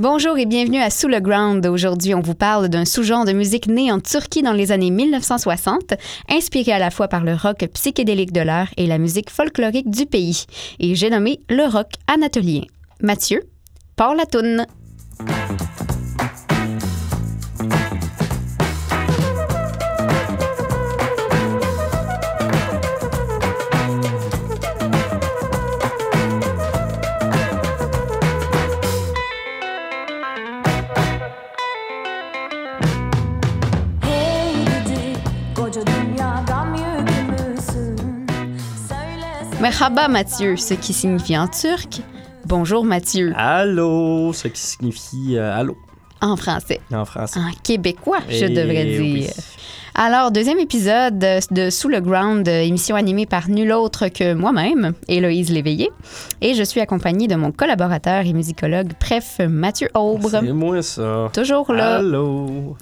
Bonjour et bienvenue à Sous le Ground. Aujourd'hui, on vous parle d'un sous-genre de musique né en Turquie dans les années 1960, inspiré à la fois par le rock psychédélique de l'heure et la musique folklorique du pays. Et j'ai nommé le rock anatolien. Mathieu, pars la toune. Merhaba Mathieu, ce qui signifie en turc « Bonjour Mathieu ». Allô, ce qui signifie « Allô ». En français. En français. En québécois, je devrais dire. Oui. Alors, deuxième épisode de Sous le Ground, émission animée par nul autre que moi-même, Héloïse Léveillé. Et je suis accompagnée de mon collaborateur et musicologue, bref, Mathieu Aubre. C'est moi, ça. Toujours là. Allô.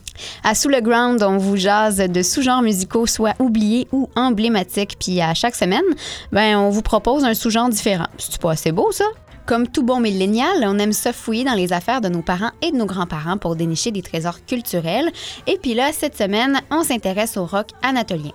À Sous le Ground, on vous jase de sous-genres musicaux soit oubliés ou emblématiques. Puis à chaque semaine, on vous propose un sous-genre différent. C'est-tu pas assez beau, ça? Comme tout bon millénial, on aime se fouiller dans les affaires de nos parents et de nos grands-parents pour dénicher des trésors culturels. Et puis là, cette semaine, on s'intéresse au rock anatolien.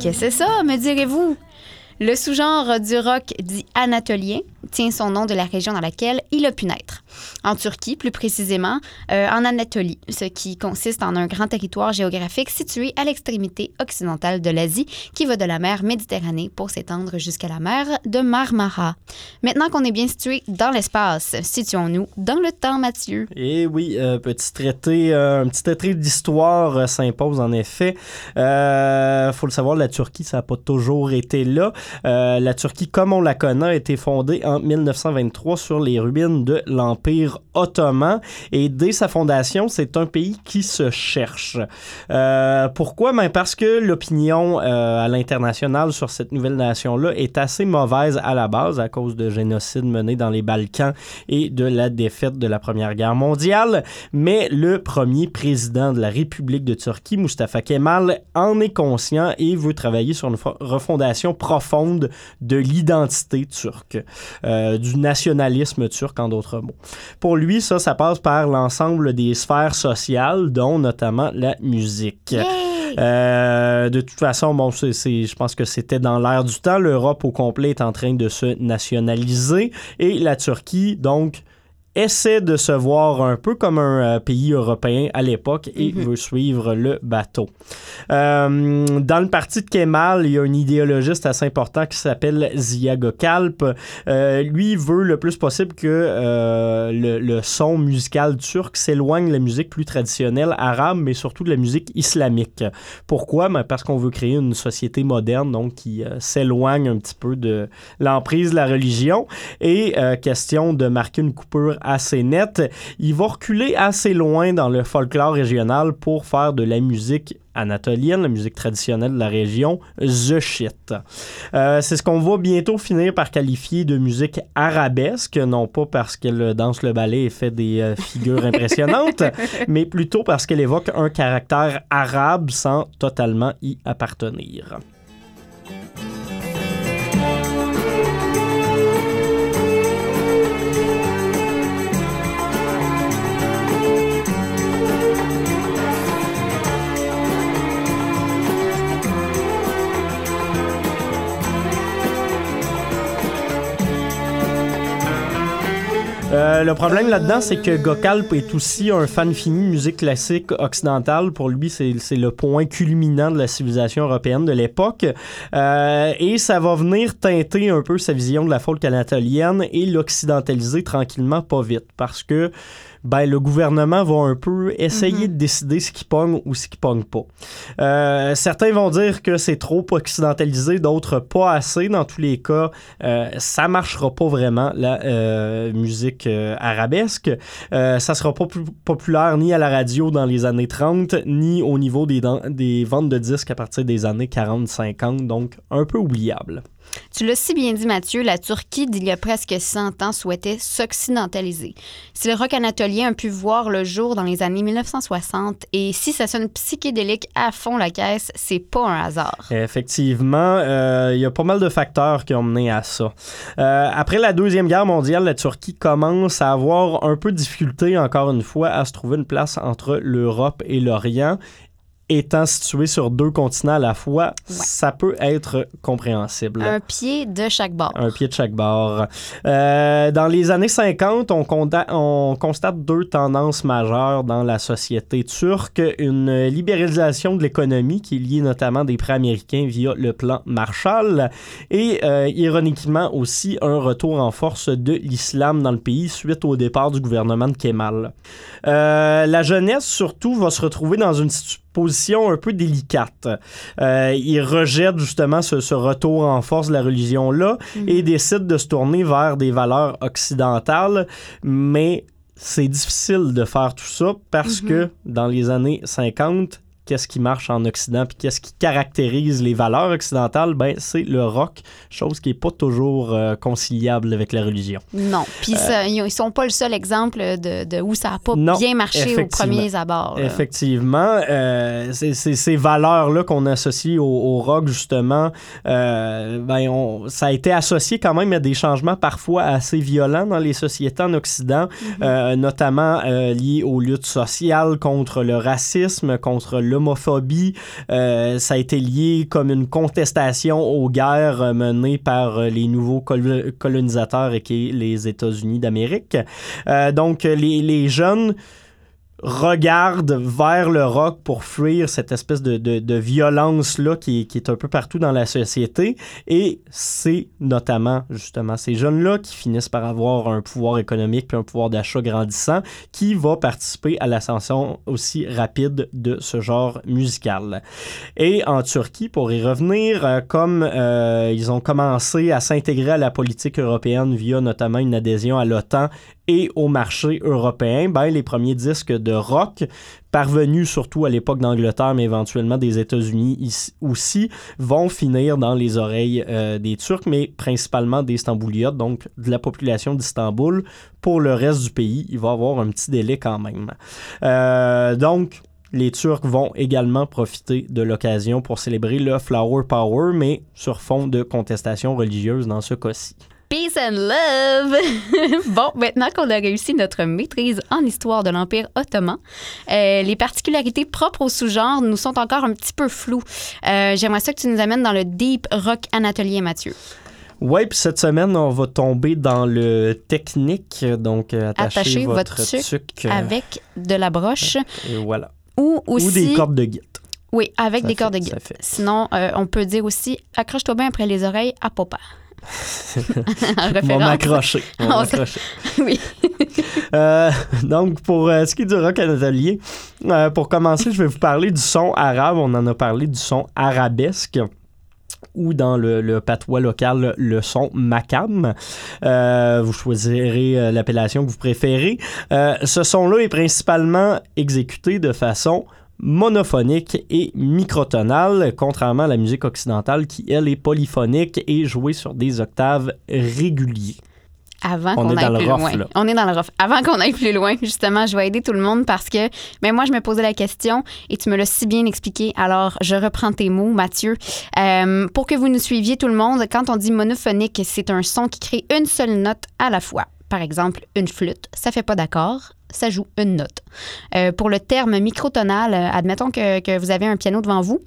Qu'est-ce que c'est ça, me direz-vous? Le sous-genre du rock dit anatolien tient son nom de la région dans laquelle il a pu naître. En Turquie, plus précisément, en Anatolie, ce qui consiste en un grand territoire géographique situé à l'extrémité occidentale de l'Asie, qui va de la mer Méditerranée pour s'étendre jusqu'à la mer de Marmara. Maintenant qu'on est bien situé dans l'espace, situons-nous dans le temps, Mathieu. Eh oui, un petit traité d'histoire s'impose en effet. Faut le savoir, la Turquie, ça n'a pas toujours été là. La Turquie, comme on la connaît, a été fondée en 1923 sur les ruines de l'Empire ottoman. Et dès sa fondation, c'est un pays qui se cherche. Pourquoi? Parce que l'opinion à l'international sur cette nouvelle nation-là est assez mauvaise à la base à cause de génocides menés dans les Balkans et de la défaite de la Première Guerre mondiale. Mais le premier président de la République de Turquie, Mustafa Kemal, en est conscient et veut travailler sur une refondation profonde de l'identité turque, du nationalisme turc en d'autres mots. Pour lui, ça passe par l'ensemble des sphères sociales, dont notamment la musique. De toute façon, je pense que c'était dans l'air du temps. L'Europe au complet est en train de se nationaliser et la Turquie, donc, essaie de se voir un peu comme un pays européen à l'époque et veut suivre le bateau. Dans le parti de Kemal, il y a un idéologiste assez important qui s'appelle Ziya Gökalp. Lui veut le plus possible que le son musical turc s'éloigne de la musique plus traditionnelle arabe, mais surtout de la musique islamique. Pourquoi? Parce qu'on veut créer une société moderne donc qui s'éloigne un petit peu de l'emprise de la religion et question de marquer une coupure assez net. Il va reculer assez loin dans le folklore régional pour faire de la musique anatolienne, la musique traditionnelle de la région, the shit. C'est ce qu'on va bientôt finir par qualifier de musique arabesque, non pas parce qu'elle danse le ballet et fait des figures impressionnantes, mais plutôt parce qu'elle évoque un caractère arabe sans totalement y appartenir. Le problème là-dedans, c'est que Gökalp est aussi un fan fini de musique classique occidentale. Pour lui, c'est le point culminant de la civilisation européenne de l'époque. Et ça va venir teinter un peu sa vision de la folk anatolienne et l'occidentaliser tranquillement, pas vite. Parce que le gouvernement va un peu essayer de décider ce qui pogne ou ce qui pogne pas. Certains vont dire que c'est trop occidentalisé, d'autres pas assez. Dans tous les cas, ça marchera pas vraiment, la musique arabesque. Ça sera pas plus populaire ni à la radio dans les années 30, ni au niveau des ventes de disques à partir des années 40-50, donc un peu oubliable. Tu l'as si bien dit, Mathieu, la Turquie, d'il y a presque 100 ans, souhaitait s'occidentaliser. Si le rock anatolien a pu voir le jour dans les années 1960 et si ça sonne psychédélique à fond la caisse, c'est pas un hasard. Effectivement, il y a pas mal de facteurs qui ont mené à ça. Après la Deuxième Guerre mondiale, la Turquie commence à avoir un peu de difficulté, encore une fois, à se trouver une place entre l'Europe et l'Orient. Étant situé sur deux continents à la fois, ça peut être compréhensible. Un pied de chaque bord. Un pied de chaque bord. Dans les années 50, on constate deux tendances majeures dans la société turque. Une libéralisation de l'économie qui est liée notamment des prêts américains via le plan Marshall et ironiquement aussi un retour en force de l'islam dans le pays suite au départ du gouvernement de Kemal. La jeunesse surtout va se retrouver dans une position un peu délicate. Ils rejettent justement ce retour en force de la religion-là et décident de se tourner vers des valeurs occidentales, mais c'est difficile de faire tout ça parce que dans les années 50, qu'est-ce qui marche en Occident puis qu'est-ce qui caractérise les valeurs occidentales? C'est le rock, chose qui n'est pas toujours conciliable avec la religion. Non, puis ils ne sont pas le seul exemple de où ça n'a pas bien marché aux premiers abords. Effectivement, c'est ces valeurs-là qu'on associe au rock, justement, ça a été associé quand même à des changements parfois assez violents dans les sociétés en Occident, notamment liés aux luttes sociales contre le racisme, contre l'homophobie, ça a été lié comme une contestation aux guerres menées par les nouveaux colonisateurs et qui est les États-Unis d'Amérique. Donc, les jeunes regardent vers le rock pour fuir cette espèce de violence-là qui est un peu partout dans la société. Et c'est notamment, justement, ces jeunes-là qui finissent par avoir un pouvoir économique puis un pouvoir d'achat grandissant qui va participer à l'ascension aussi rapide de ce genre musical. Et en Turquie, pour y revenir, comme ils ont commencé à s'intégrer à la politique européenne via notamment une adhésion à l'OTAN et au marché européen, les premiers disques de rock, parvenus surtout à l'époque d'Angleterre, mais éventuellement des États-Unis aussi, vont finir dans les oreilles des Turcs, mais principalement des Stambouliotes, donc de la population d'Istanbul. Pour le reste du pays, il va y avoir un petit délai quand même. Donc, les Turcs vont également profiter de l'occasion pour célébrer le Flower Power, mais sur fond de contestation religieuse dans ce cas-ci. Peace and love! Bon, maintenant qu'on a réussi notre maîtrise en histoire de l'Empire ottoman, les particularités propres au sous-genre nous sont encore un petit peu floues. J'aimerais ça que tu nous amènes dans le deep rock anatolien, Mathieu. Oui, puis cette semaine, on va tomber dans le technique, donc attachez votre tuque avec de la broche. Et voilà. Ou aussi... Ou des cordes de guitare. Oui, avec ça des cordes de guitare. Sinon, on peut dire aussi, accroche-toi bien après les oreilles à papa. On m'a accroché. Oui. Donc, pour ce qui est du rock anatolien, pour commencer, je vais vous parler du son arabe. On en a parlé du son arabesque ou dans le patois local, le son makam. Vous choisirez l'appellation que vous préférez. Ce son-là est principalement exécuté de façon monophonique et microtonale, contrairement à la musique occidentale qui, elle, est polyphonique et jouée sur des octaves réguliers. Avant qu'on aille plus loin. On est dans le rough. Avant qu'on aille plus loin, justement, je vais aider tout le monde parce que moi, je me posais la question et tu me l'as si bien expliqué. Alors, je reprends tes mots, Mathieu. Pour que vous nous suiviez, tout le monde, quand on dit monophonique, c'est un son qui crée une seule note à la fois. Par exemple, une flûte, ça fait pas d'accord, ça joue une note. Pour le terme microtonal, admettons que vous avez un piano devant vous,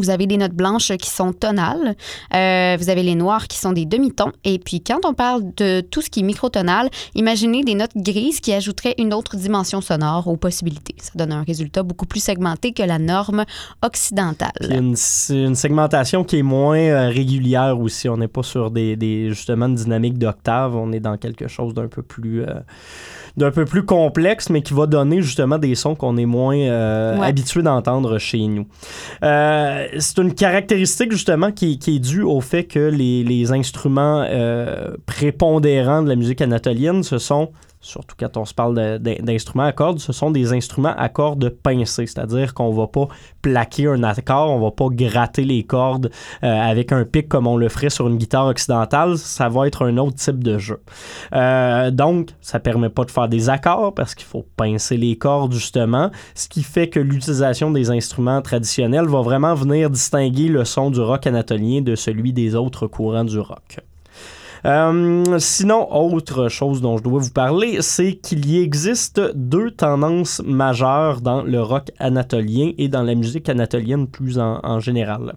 vous avez des notes blanches qui sont tonales, vous avez les noires qui sont des demi-tons, et puis quand on parle de tout ce qui est microtonal, imaginez des notes grises qui ajouteraient une autre dimension sonore aux possibilités. Ça donne un résultat beaucoup plus segmenté que la norme occidentale. Une segmentation qui est moins régulière aussi. On n'est pas sur des justement une dynamique d'octave, on est dans quelque chose d'un peu plus complexe, mais qui va donner justement des sons qu'on est moins habitué d'entendre chez nous. C'est une caractéristique justement qui est due au fait que les instruments prépondérants de la musique anatolienne, ce sont surtout quand on se parle d'instruments à cordes, ce sont des instruments à cordes pincées, c'est-à-dire qu'on ne va pas plaquer un accord, on ne va pas gratter les cordes avec un pic comme on le ferait sur une guitare occidentale, ça va être un autre type de jeu. Donc, ça ne permet pas de faire des accords parce qu'il faut pincer les cordes justement, ce qui fait que l'utilisation des instruments traditionnels va vraiment venir distinguer le son du rock anatolien de celui des autres courants du rock. Sinon, autre chose dont je dois vous parler, c'est qu'il y existe deux tendances majeures dans le rock anatolien et dans la musique anatolienne plus en général.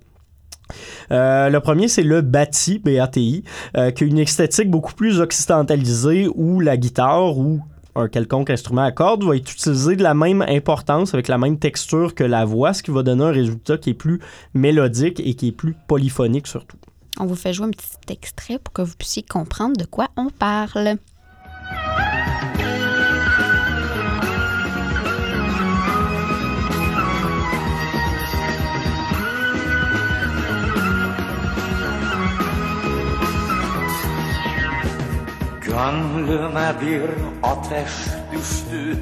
Le premier, c'est le bati, B-A-T-I, qui a une esthétique beaucoup plus occidentalisée où la guitare ou un quelconque instrument à cordes va être utilisé de la même importance, avec la même texture que la voix, ce qui va donner un résultat qui est plus mélodique et qui est plus polyphonique surtout. On vous fait jouer un petit extrait pour que vous puissiez comprendre de quoi on parle. Gönlüme bir ateş düştü,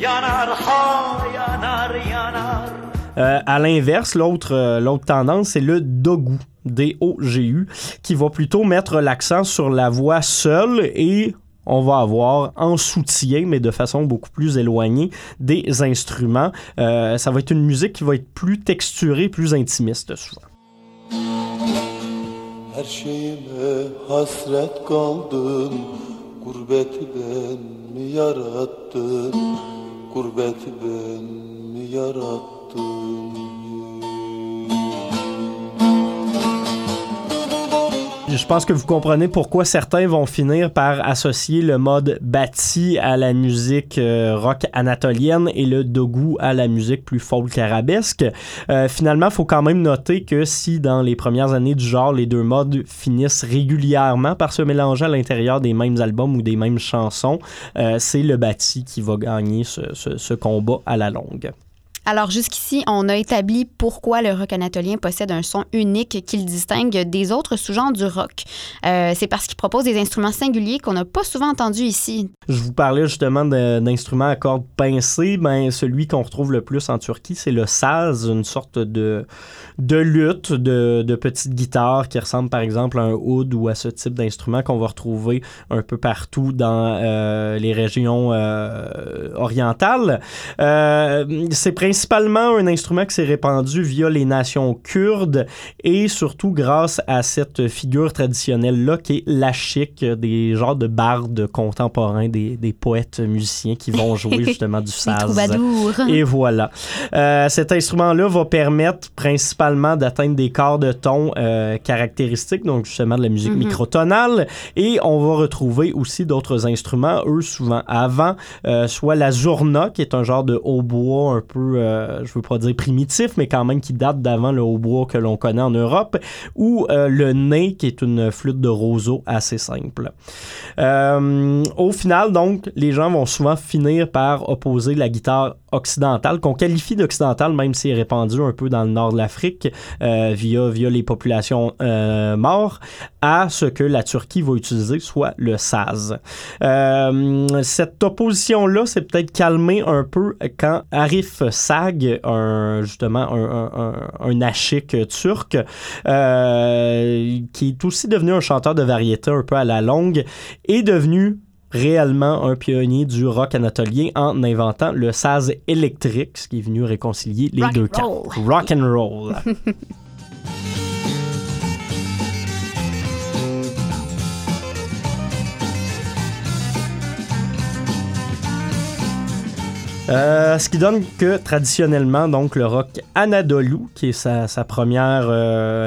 yanar ha yanar yanar. À l'inverse, l'autre tendance, c'est le dogu, D-O-G-U, qui va plutôt mettre l'accent sur la voix seule et on va avoir en soutien, mais de façon beaucoup plus éloignée, des instruments. Ça va être une musique qui va être plus texturée, plus intimiste souvent. Her şeyime hasret kaldım, gurbeti ben mi yarattım, gurbeti ben mi yarattım. Je pense que vous comprenez pourquoi certains vont finir par associer le mode bati à la musique rock anatolienne et le dogu à la musique plus folk arabesque. Finalement, il faut quand même noter que si dans les premières années du genre, les deux modes finissent régulièrement par se mélanger à l'intérieur des mêmes albums ou des mêmes chansons, c'est le bati qui va gagner ce combat à la longue. Alors jusqu'ici, on a établi pourquoi le rock anatolien possède un son unique qui le distingue des autres sous-genres du rock. C'est parce qu'il propose des instruments singuliers qu'on n'a pas souvent entendus ici. Je vous parlais justement d'instruments à cordes pincées. Celui qu'on retrouve le plus en Turquie, c'est le saz, une sorte de luth, de petite guitare qui ressemble par exemple à un oud ou à ce type d'instrument qu'on va retrouver un peu partout dans les régions orientales. C'est principalement un instrument qui s'est répandu via les nations kurdes et surtout grâce à cette figure traditionnelle-là qui est l'ashik, des genres de bardes contemporains, des poètes musiciens qui vont jouer justement du saz. Et voilà. Cet instrument-là va permettre principalement d'atteindre des quarts de ton caractéristiques, donc justement de la musique microtonale. Et on va retrouver aussi d'autres instruments, eux souvent avant, soit la zurna, qui est un genre de hautbois un peu, je veux pas dire primitif, mais quand même qui date d'avant le hautbois que l'on connaît en Europe, ou le ney, qui est une flûte de roseau assez simple. Au final, donc, les gens vont souvent finir par opposer la guitare occidentale, qu'on qualifie d'occidentale, même si elle est répandue un peu dans le nord de l'Afrique via les populations maures, à ce que la Turquie va utiliser, soit le saz. Cette opposition-là s'est peut-être calmée un peu quand Arif Sag, un aşık turc, qui est aussi devenu un chanteur de variété un peu à la longue, est devenu réellement un pionnier du rock anatolien en inventant le saz électrique, ce qui est venu réconcilier les deux camps. Rock and roll. Ce qui donne que traditionnellement, donc, le rock Anadolu, qui est sa première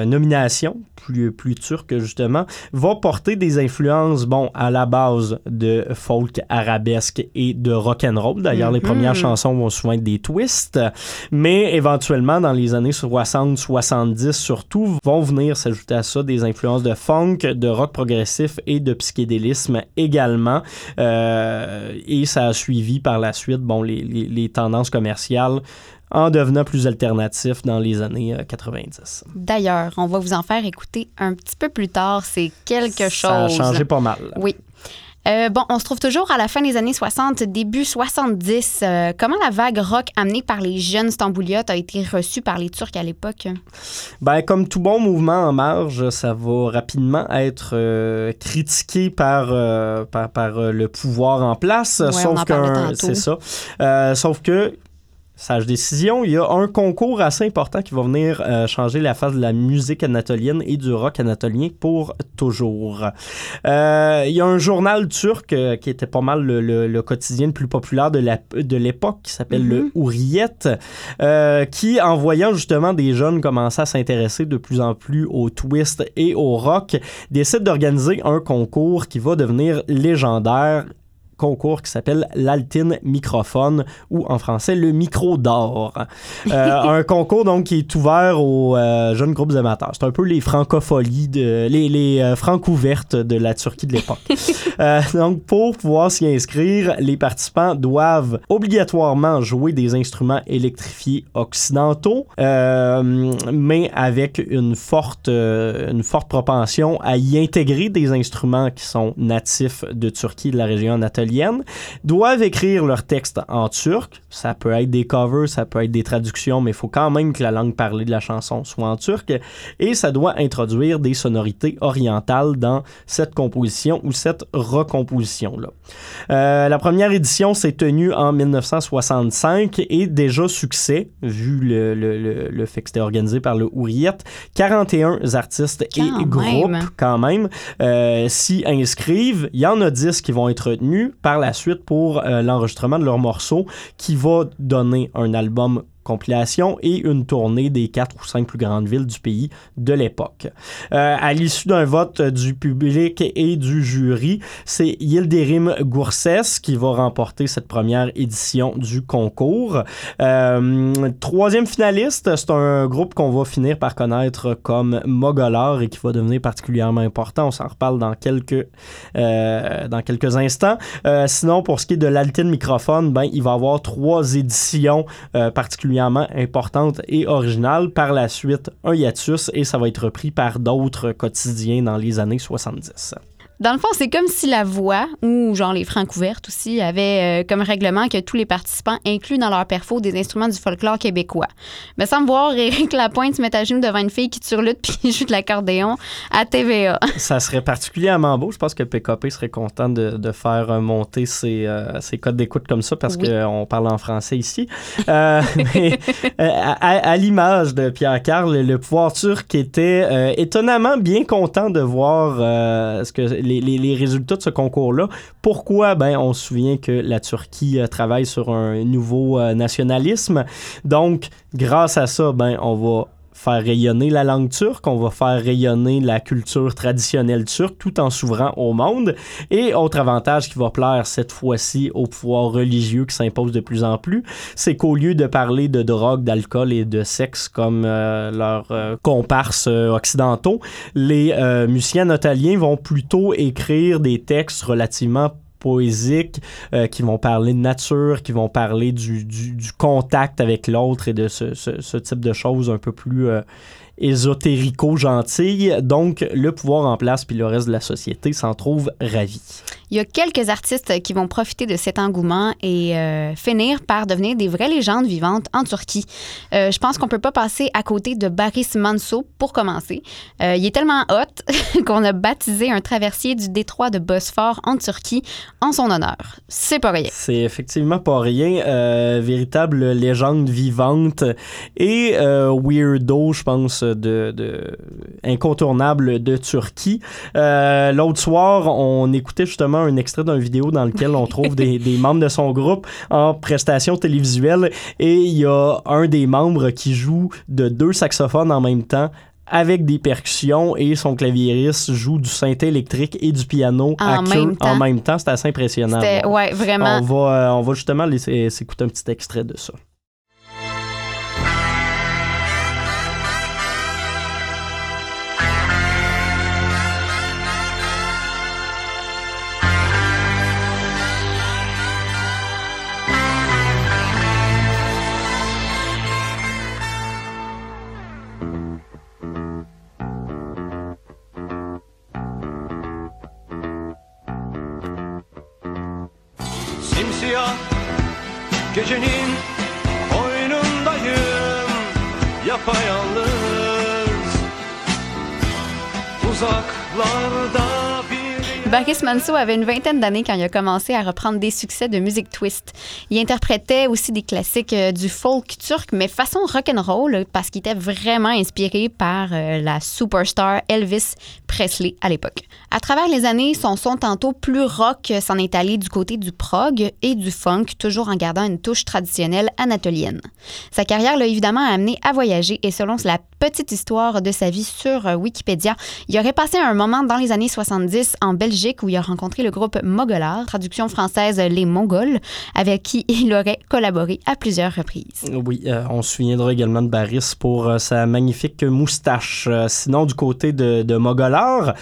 nomination, plus turque justement, va porter des influences, à la base de folk arabesque et de rock'n'roll. D'ailleurs, les premières chansons vont souvent être des twists, mais éventuellement, dans les années 60-70 surtout, vont venir s'ajouter à ça des influences de funk, de rock progressif et de psychédélisme également. Et ça a suivi par la suite, les tendances commerciales en devenant plus alternatif dans les années 90. D'ailleurs, on va vous en faire écouter un petit peu plus tard. C'est quelque chose... Ça a changé pas mal. Oui. Bon, on se trouve toujours à la fin des années 60, début 70. Comment la vague rock amenée par les jeunes stambouliotes a été reçue par les Turcs à l'époque? Ben, comme tout bon mouvement en marge, ça va rapidement être critiqué par le pouvoir en place. Ouais, sauf que c'est ça. Sauf que sage décision, il y a un concours assez important qui va venir changer la face de la musique anatolienne et du rock anatolien pour toujours. Il y a un journal turc qui était pas mal le quotidien le plus populaire de l'époque, qui s'appelle le Hürriyet, qui, en voyant justement des jeunes commencer à s'intéresser de plus en plus au twist et au rock, décide d'organiser un concours qui va devenir légendaire. Concours qui s'appelle l'Altin Microphone, ou en français le micro d'or. Un concours donc qui est ouvert aux jeunes groupes amateurs. C'est un peu les francopholies, les francouvertes de la Turquie de l'époque. Donc pour pouvoir s'y inscrire, les participants doivent obligatoirement jouer des instruments électrifiés occidentaux, mais avec une forte propension à y intégrer des instruments qui sont natifs de Turquie, de la région anatolienne. Doivent écrire leurs textes en turc. Ça peut être des covers, ça peut être des traductions, mais il faut quand même que la langue parlée de la chanson soit en turc. Et ça doit introduire des sonorités orientales dans cette composition ou cette recomposition-là. La première édition s'est tenue en 1965 et déjà succès, vu le fait que c'était organisé par le Hürriyet. 41 artistes et groupes quand même s'y inscrivent. Il y en a 10 qui vont être retenus par la suite pour l'enregistrement de leurs morceaux, qui va donner un album compilation et une tournée des 4 ou 5 plus grandes villes du pays de l'époque. À l'issue d'un vote du public et du jury, c'est Yildirim Gurses qui va remporter cette première édition du concours. Troisième finaliste, c'est un groupe qu'on va finir par connaître comme Moğollar et qui va devenir particulièrement important. On s'en reparle dans quelques instants. Sinon, pour ce qui est de l'Altin Microphone, ben, il va y avoir 3 éditions particulièrement importante et originale. Par la suite, un hiatus et ça va être repris par d'autres quotidiens dans les années 70. Dans le fond, c'est comme si la voix, ou genre les francouvertes aussi, avait comme règlement que tous les participants incluent dans leur perfo des instruments du folklore québécois. Mais sans me voir, Éric Lapointe se met à genoux devant une fille qui turlute puis joue de l'accordéon à TVA. Ça serait particulièrement beau. Je pense que PKP serait content de faire monter ses codes d'écoute comme ça parce qu'on parle en français ici. Mais à l'image de Pierre Karl, le pouvoir turc était étonnamment bien content de voir ce que les résultats de ce concours-là. Pourquoi? Ben, on se souvient que la Turquie travaille sur un nouveau nationalisme. Donc, grâce à ça, ben, on va faire rayonner la langue turque, on va faire rayonner la culture traditionnelle turque tout en s'ouvrant au monde. Et autre avantage qui va plaire cette fois-ci au pouvoir religieux qui s'impose de plus en plus, c'est qu'au lieu de parler de drogue, d'alcool et de sexe comme leurs comparses occidentaux, les musiciens anatoliens vont plutôt écrire des textes relativement poésiques, qui vont parler de nature, qui vont parler du contact avec l'autre et de ce type de choses un peu plus ésotérico-gentilles. Donc, le pouvoir en place puis le reste de la société s'en trouve ravi. Il y a quelques artistes qui vont profiter de cet engouement et finir par devenir des vraies légendes vivantes en Turquie. Je pense qu'on ne peut pas passer à côté de Barış Manço pour commencer. Il est tellement hot qu'on a baptisé un traversier du détroit de Bosphore en Turquie en son honneur. C'est pas rien. C'est effectivement pas rien. Véritable légende vivante et weirdo, je pense, incontournable de Turquie. L'autre soir, on écoutait justement un extrait d'une vidéo dans lequel on trouve des membres de son groupe en prestation télévisuelle et il y a un des membres qui joue de 2 saxophones en même temps avec des percussions et son claviériste joue du synthé électrique et du piano en même temps. C'est assez impressionnant. Ouais, vraiment. On va justement s'écouter un petit extrait de ça. siyah, gecenin oyunundayım yapayalnız uzaklarda. Barış Manço avait une vingtaine d'années quand il a commencé à reprendre des succès de musique twist. Il interprétait aussi des classiques du folk turc, mais façon rock'n'roll, parce qu'il était vraiment inspiré par la superstar Elvis Presley à l'époque. À travers les années, son son tantôt plus rock s'en est allé du côté du prog et du funk, toujours en gardant une touche traditionnelle anatolienne. Sa carrière l'a évidemment amené à voyager et selon la petite histoire de sa vie sur Wikipédia, il aurait passé un moment dans les années 70 en Belgique où il a rencontré le groupe Moğollar, traduction française Les Mongols, avec qui il aurait collaboré à plusieurs reprises. Oui, on se souviendra également de Barış pour sa magnifique moustache. Sinon, du côté de Moğollar,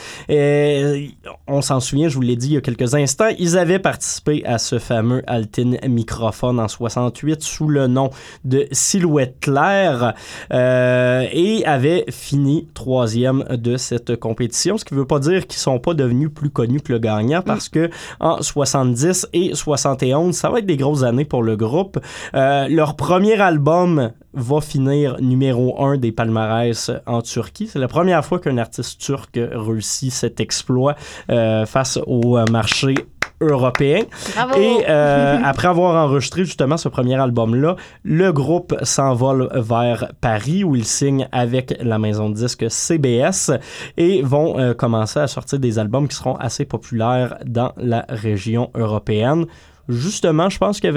on s'en souvient, je vous l'ai dit il y a quelques instants, ils avaient participé à ce fameux Altın Microphone en 68 sous le nom de Silhouette Claire et avaient fini 3e de cette compétition, ce qui ne veut pas dire qu'ils ne sont pas devenus plus connus que le gagnant parce que en 70 et 71, ça va être des grosses années pour le groupe. Leur premier album va finir numéro 1 des palmarès en Turquie. C'est la première fois qu'un artiste turc réussit cet exploit face au marché européen. Bravo. Et après avoir enregistré justement ce premier album-là, le groupe s'envole vers Paris où ils signent avec la maison de disques CBS et vont commencer à sortir des albums qui seront assez populaires dans la région européenne. Justement, je pense qu'il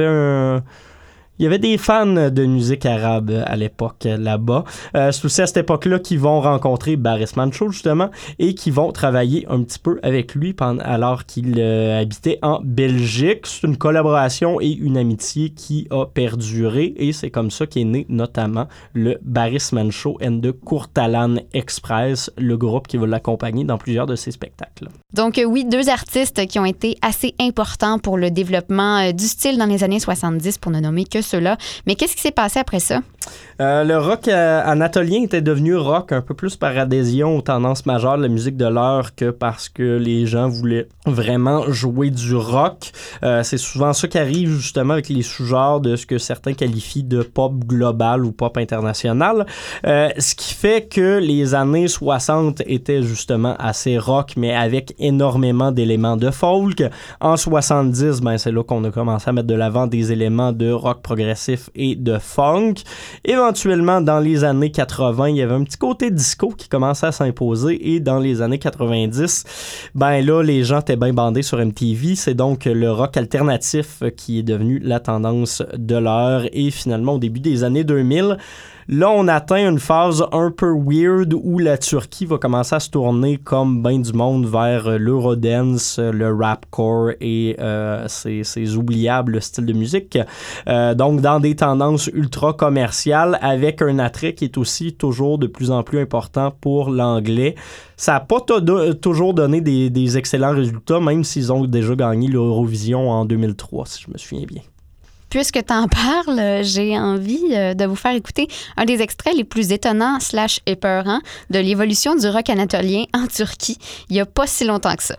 y avait des fans de musique arabe à l'époque là-bas. C'est aussi à cette époque-là qu'ils vont rencontrer Barış Manço, justement, et qu'ils vont travailler un petit peu avec lui alors qu'il habitait en Belgique. C'est une collaboration et une amitié qui a perduré et c'est comme ça qu'est né notamment le Barış Manço and the Kurtalan Express, le groupe qui va l'accompagner dans plusieurs de ses spectacles. Donc oui, deux artistes qui ont été assez importants pour le développement du style dans les années 70, pour ne nommer que ceux-là. Mais qu'est-ce qui s'est passé après ça? Le rock anatolien était devenu rock un peu plus par adhésion aux tendances majeures de la musique de l'heure que parce que les gens voulaient vraiment jouer du rock. C'est souvent ça qui arrive justement avec les sous-genres de ce que certains qualifient de pop global ou pop international. Ce qui fait que les années 60 étaient justement assez rock, mais avec énormément d'éléments de folk. En 70, c'est là qu'on a commencé à mettre de l'avant des éléments de rock progressif et de funk. Éventuellement, dans les années 80, il y avait un petit côté disco qui commençait à s'imposer et dans les années 90, là, les gens étaient bien bandés sur MTV. C'est donc le rock alternatif qui est devenu la tendance de l'heure et finalement, au début des années 2000, là, on atteint une phase un peu weird où la Turquie va commencer à se tourner comme ben du monde vers l'eurodance, le rapcore et ces oubliables styles de musique. Donc, dans des tendances ultra commerciales avec un attrait qui est aussi toujours de plus en plus important pour l'anglais. Ça n'a pas toujours donné des excellents résultats, même s'ils ont déjà gagné l'Eurovision en 2003, si je me souviens bien. Puisque t'en parles, j'ai envie de vous faire écouter un des extraits les plus étonnants / épeurants de l'évolution du rock anatolien en Turquie, il n'y a pas si longtemps que ça.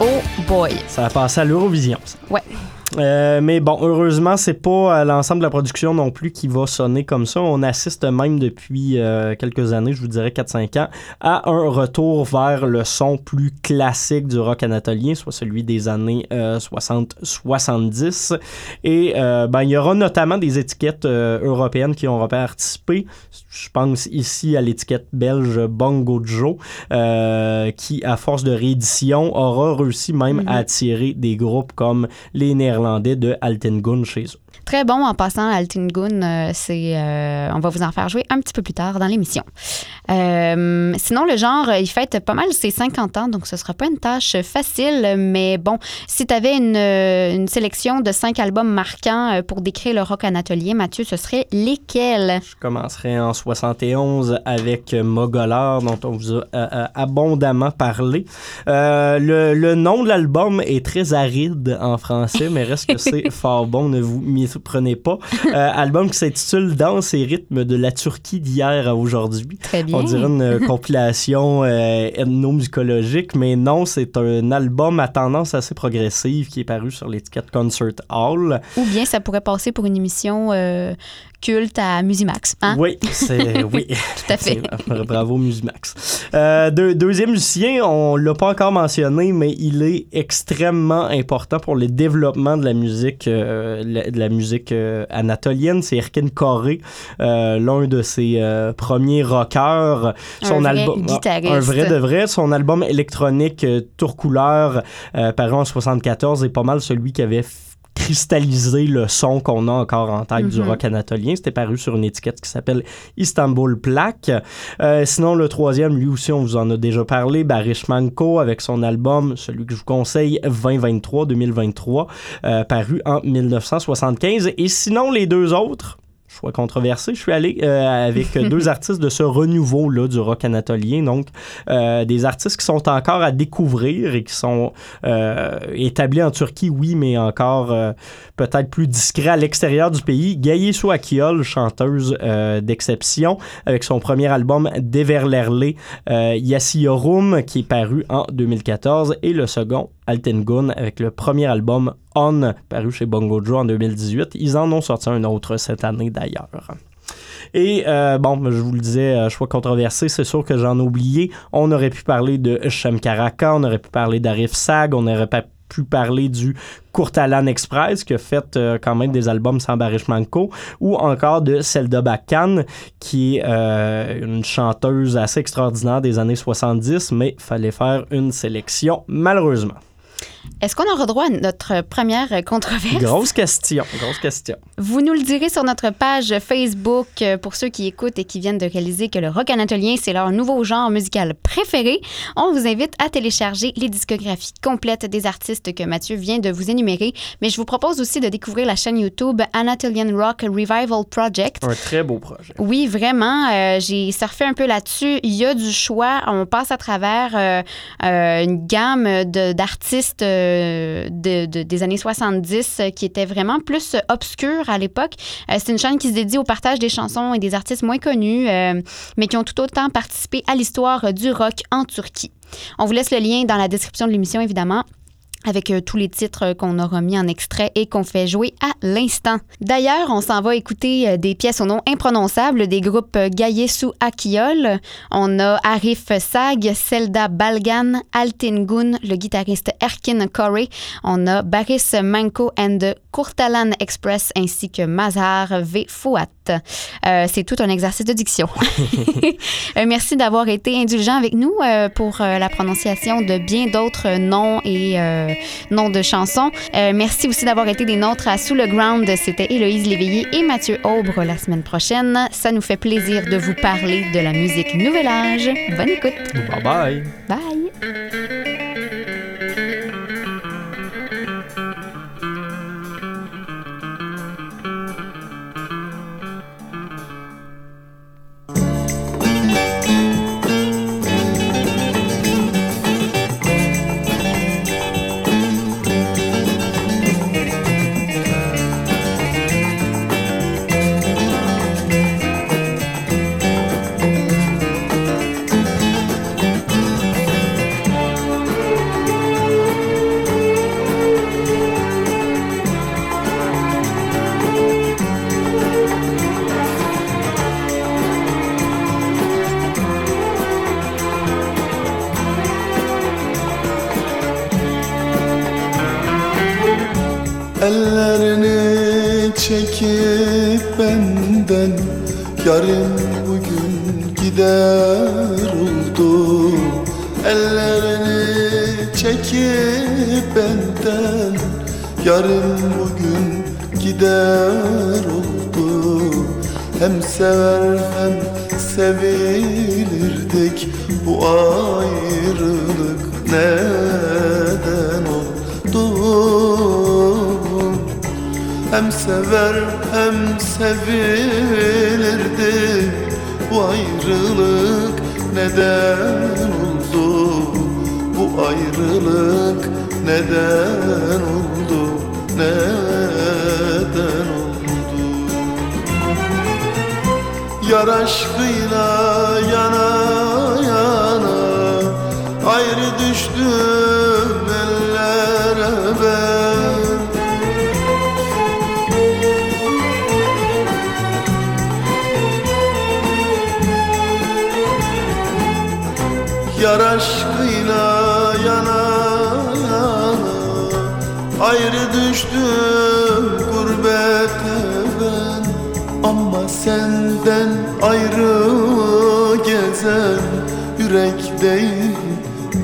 Oh boy! Ça a passé à l'Eurovision, ça. Ouais. Mais bon, heureusement, c'est pas l'ensemble de la production non plus qui va sonner comme ça. On assiste même depuis quelques années, je vous dirais 4-5 ans, à un retour vers le son plus classique du rock anatolien, soit celui des années 60-70. Et il y aura notamment des étiquettes européennes qui ont participé. Je pense ici à l'étiquette belge Bongo Joe, qui, à force de réédition, aura réussi même à attirer des groupes comme les Néerlandais de Altın Gün chez eux. Très bon en passant, Altın Gün, on va vous en faire jouer un petit peu plus tard dans l'émission. Sinon, le genre, il fête pas mal ses 50 ans, donc ce sera pas une tâche facile, mais bon, si tu avais une sélection de 5 albums marquants pour décrire le rock anatolien, Mathieu, ce serait lesquels? Je commencerai en 71 avec Moğollar, dont on vous a abondamment parlé. Le nom de l'album est très aride en français, mais reste que c'est fort bon, ne vous m'y prenez pas. Album qui s'intitule « Danse et rythme de la Turquie d'hier à aujourd'hui ». Très bien. On dirait une compilation ethnomusicologique, mais non, c'est un album à tendance assez progressive qui est paru sur l'étiquette Concert Hall. Ou bien ça pourrait passer pour une émission... culte à Musimax. Hein? Oui, c'est... Oui. Tout à fait. Bravo Musimax. Deuxième musicien, on ne l'a pas encore mentionné, mais il est extrêmement important pour le développement de la musique anatolienne. C'est Erkin Koray, l'un de ses premiers rockers. Un vrai guitariste. Son album électronique Tourcouleur, paru en 1974, est pas mal celui qui avait cristalliser le son qu'on a encore en tête du rock anatolien. C'était paru sur une étiquette qui s'appelle Istanbul Plaque. Sinon, le troisième, lui aussi, on vous en a déjà parlé, Barış Manço, avec son album, celui que je vous conseille, 2023, paru en 1975. Et sinon, les deux autres... Choix controversé. Je suis allé avec deux artistes de ce renouveau-là du rock anatolien, donc des artistes qui sont encore à découvrir et qui sont établis en Turquie, oui, mais encore peut-être plus discrets à l'extérieur du pays. Gaye Su Akyol, chanteuse d'exception, avec son premier album Deverlerle Yasiyorum, qui est paru en 2014, et le second, Altın Gün, avec le premier album On, paru chez Bongo Joe en 2018. Ils en ont sorti un autre cette année d'ailleurs. Et bon, je vous le disais, choix controversé, c'est sûr que j'en ai oublié. On aurait pu parler de Shem Karaka, on aurait pu parler d'Arif Sag, on aurait pu parler du Kurtalan Express, qui a fait quand même des albums sans Barış Manço, ou encore de Selda Bağcan, qui est une chanteuse assez extraordinaire des années 70, mais fallait faire une sélection, malheureusement. Est-ce qu'on aura droit à notre première controverse? Grosse question. Vous nous le direz sur notre page Facebook pour ceux qui écoutent et qui viennent de réaliser que le rock anatolien, c'est leur nouveau genre musical préféré. On vous invite à télécharger les discographies complètes des artistes que Mathieu vient de vous énumérer. Mais je vous propose aussi de découvrir la chaîne YouTube Anatolian Rock Revival Project. Un très beau projet. Oui, vraiment. J'ai surfé un peu là-dessus. Il y a du choix. On passe à travers une gamme d'artistes des années 70 qui était vraiment plus obscure à l'époque. C'est une chaîne qui se dédie au partage des chansons et des artistes moins connus, mais qui ont tout autant participé à l'histoire du rock en Turquie. On vous laisse le lien dans la description de l'émission, évidemment, avec tous les titres qu'on aura mis en extrait et qu'on fait jouer à l'instant. D'ailleurs, on s'en va écouter des pièces au nom imprononçable des groupes Gaye Su Akyol. On a Arif Sag, Selda Bağcan, Altın Gün, le guitariste Erkin Koray. On a Barış Manço and Kurtalan Express, ainsi que Mazar V. Fouat. C'est tout un exercice de diction. Merci d'avoir été indulgent avec nous pour la prononciation de bien d'autres noms et noms de chansons. Merci aussi d'avoir été des nôtres à Sous le Ground. C'était Héloïse Léveillé et Mathieu Aubre. La semaine prochaine, ça nous fait plaisir de vous parler de la musique Nouvel Âge. Bonne écoute. Bye bye. Bye. Ellerini çekip benden yarın bugün gider oldu. Ellerini çekip benden yarın bugün gider oldu. Hem sever hem sevilirdik, bu ayrılık neden oldu? Hem sever hem sevilirdi, bu ayrılık neden oldu? Bu ayrılık neden oldu? Neden oldu? Yar aşkıyla yana yana ayrı düştüm ellere ben. Yar aşkıyla yana yana ayrı düştüm gurbete ben. Ama senden ayrı gezen yürek değil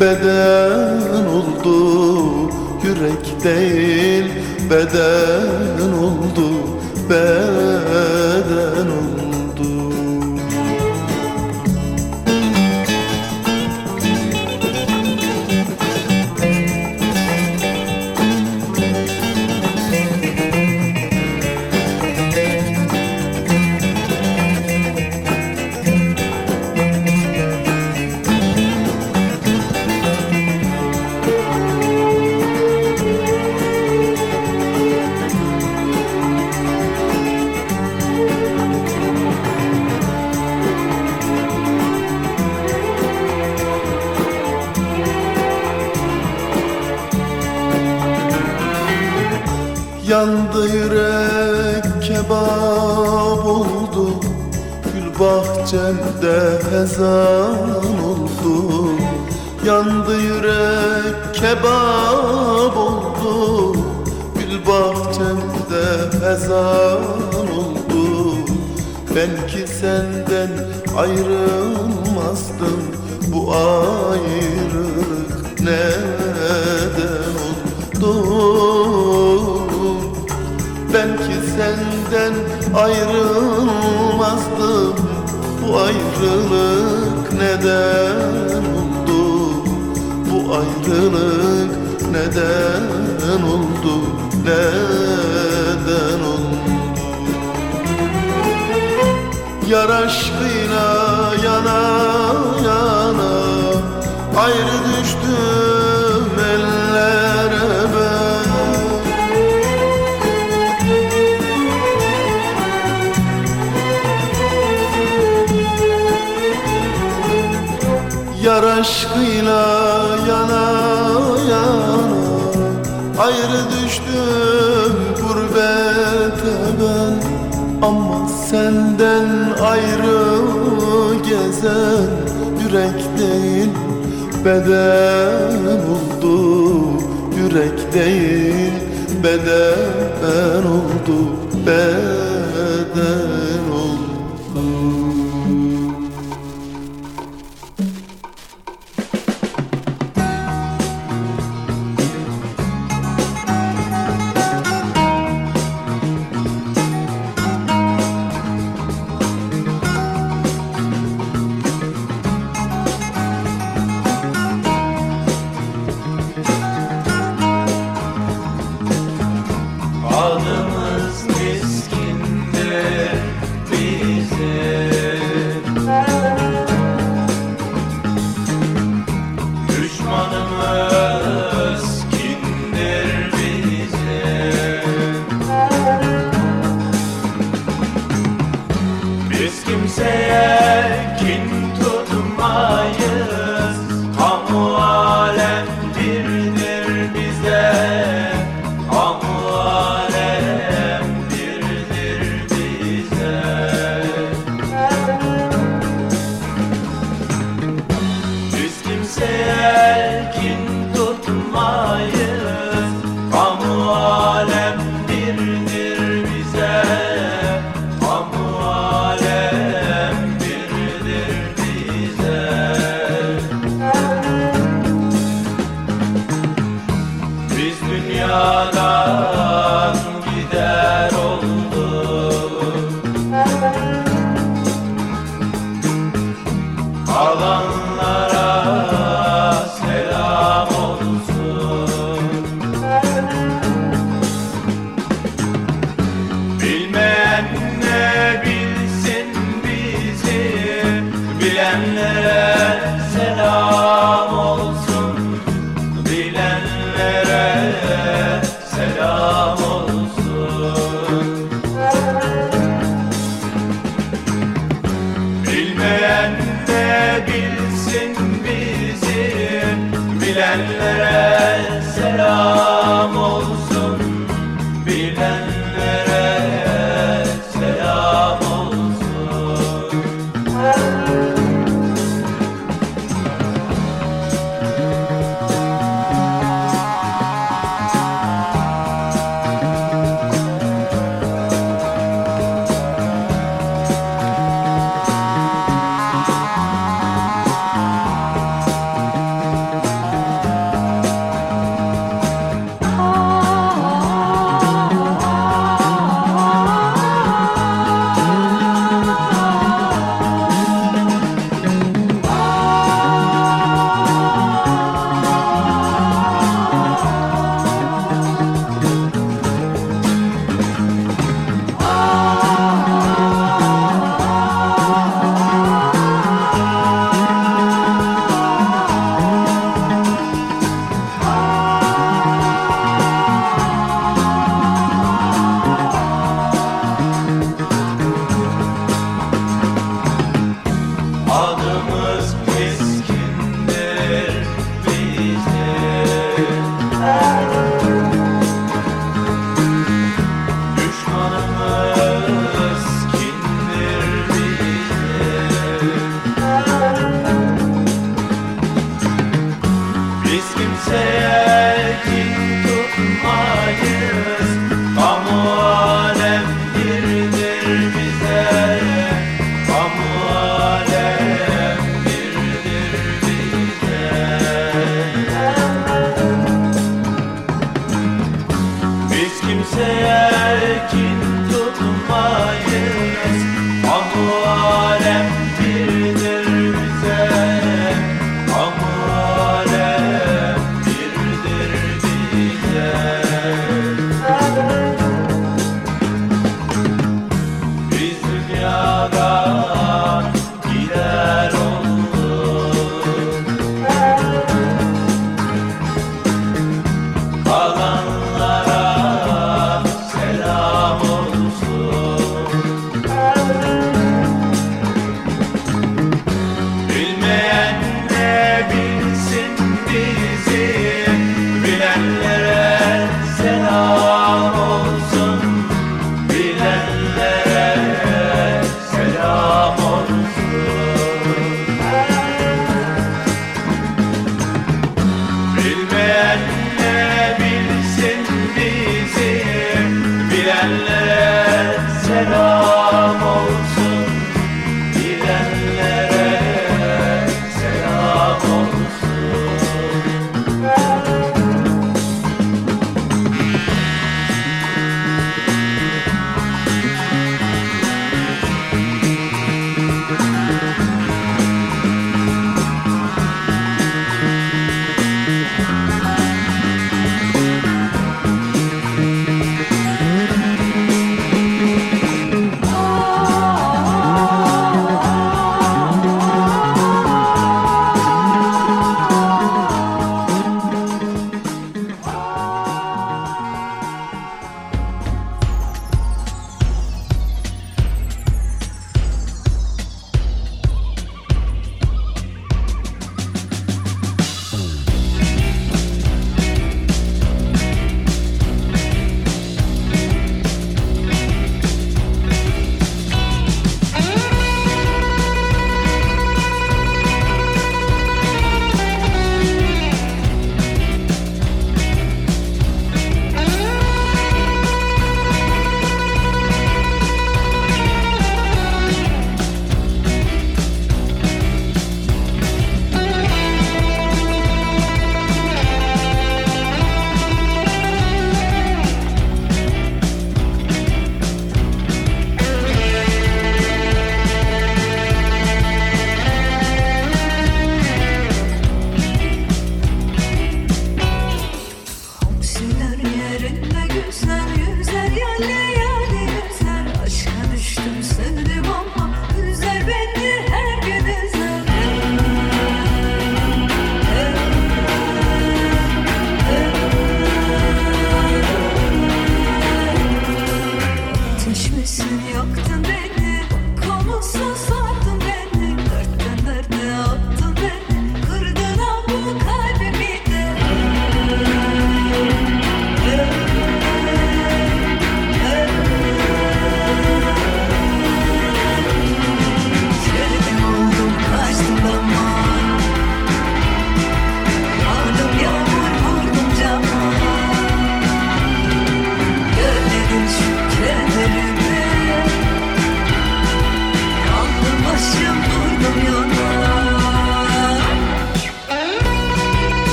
beden oldu. Yürek değil beden oldu. Beden oldu. Yandı yürek kebap oldu, gül bahçemde hezan oldu. Yandı yürek kebap oldu, gül bahçemde hezan oldu. Belki senden ayrılmazdım, bu ayrılık neden oldu? Belki senden ayrılmazdım, bu ayrılık neden oldu? Bu ayrılık neden oldu? Neden oldu? Yar aşkıyla yana yana ayrı düştüm ellere ben. Yar aşkıyla yana yana ayrı düştüm gurbete ben. Ama senden ayrı gezen yürek değil beden oldu. Yürek değil beden oldu. Beden oldu. bilsin bizi, bilenlere selam olsun, bilenlere selam olsun.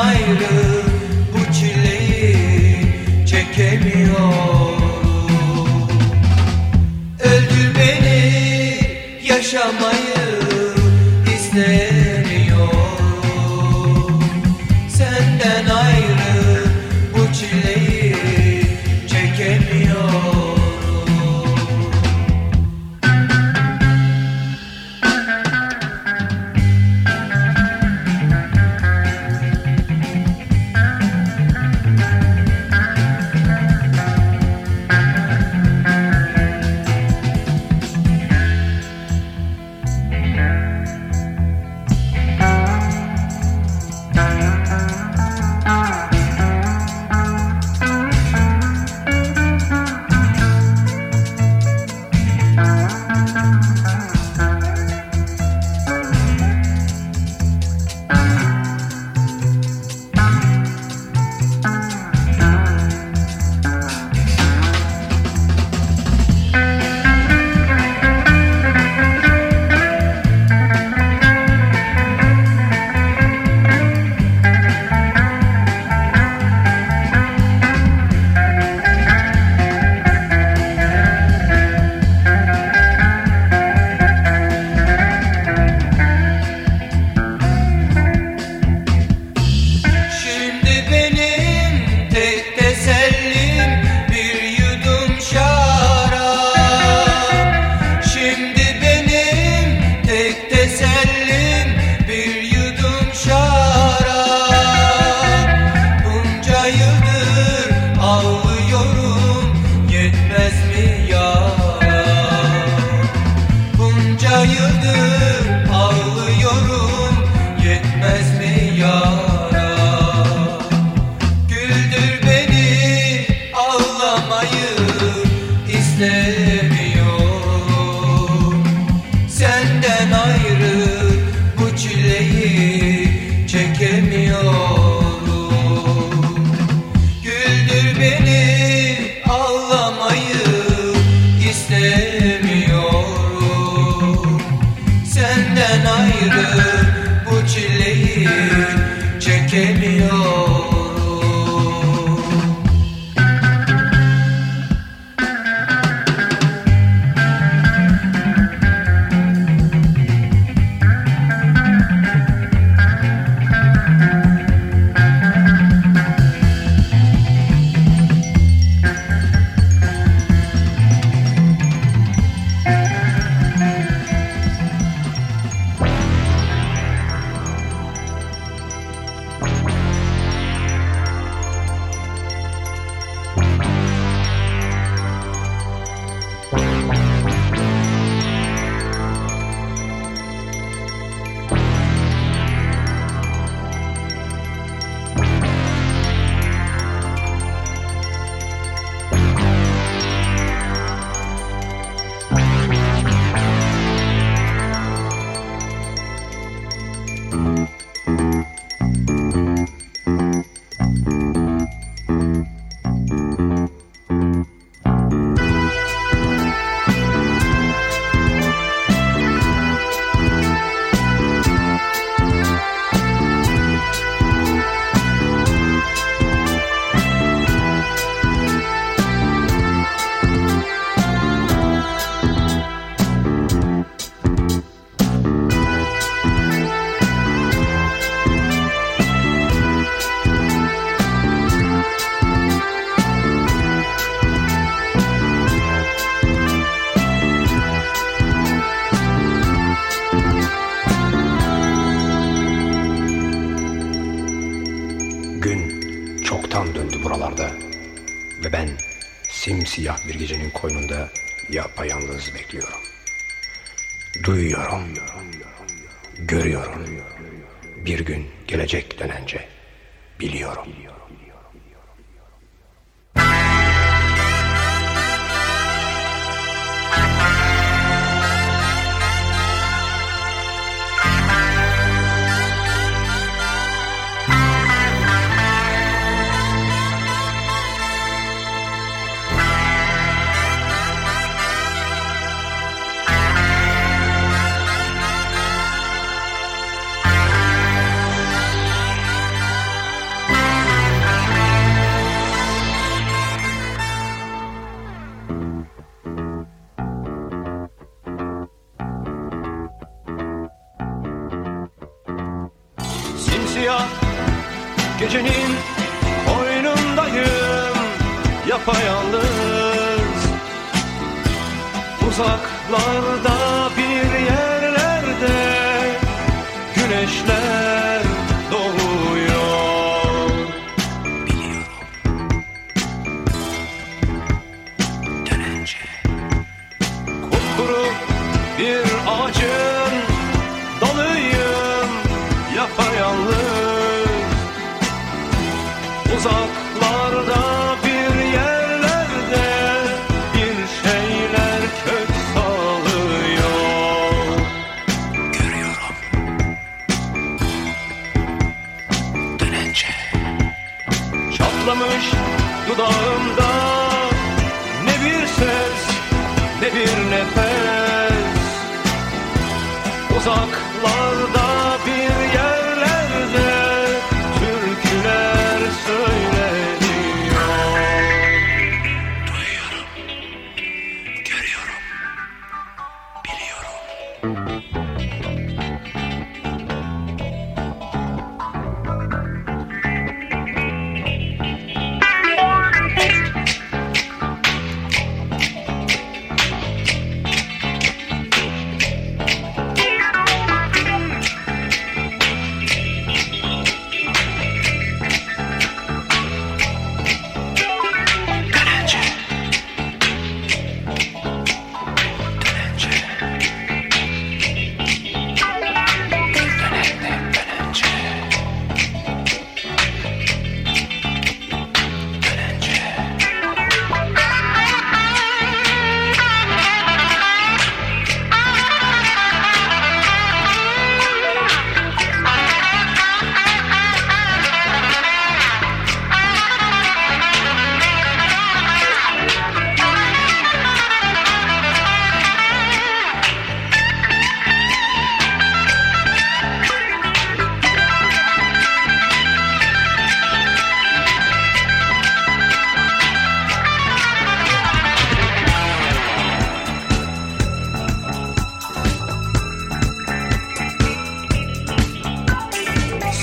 ayrı bu çileyi çekemiyorum. Öldür beni, yaşamayı istemiyorum. Senden ayrı bu çileyi çekemiyorum. Simsiyah bir gecenin koynunda yapayalnız bekliyorum. Duyuyorum, görüyorum. Bir gün gelecek denence biliyorum. siyah gecenin oyunundayım, yapayalnız. Uzaklarda bir yerlerde güneşler doğuyor. Biliyorum, dönünce kupkuru bir ağacın dalıyım, yapayalnız. Uzaklarda dudağımda ne bir ses, ne bir nefes. Uzaklarda bir yerlerde türküler söyleniyor. Duyuyorum, görüyorum, biliyorum.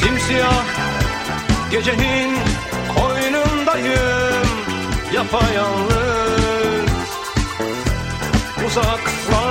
Simsiyah gecenin koynundayım, yapayalnız. Uzaklar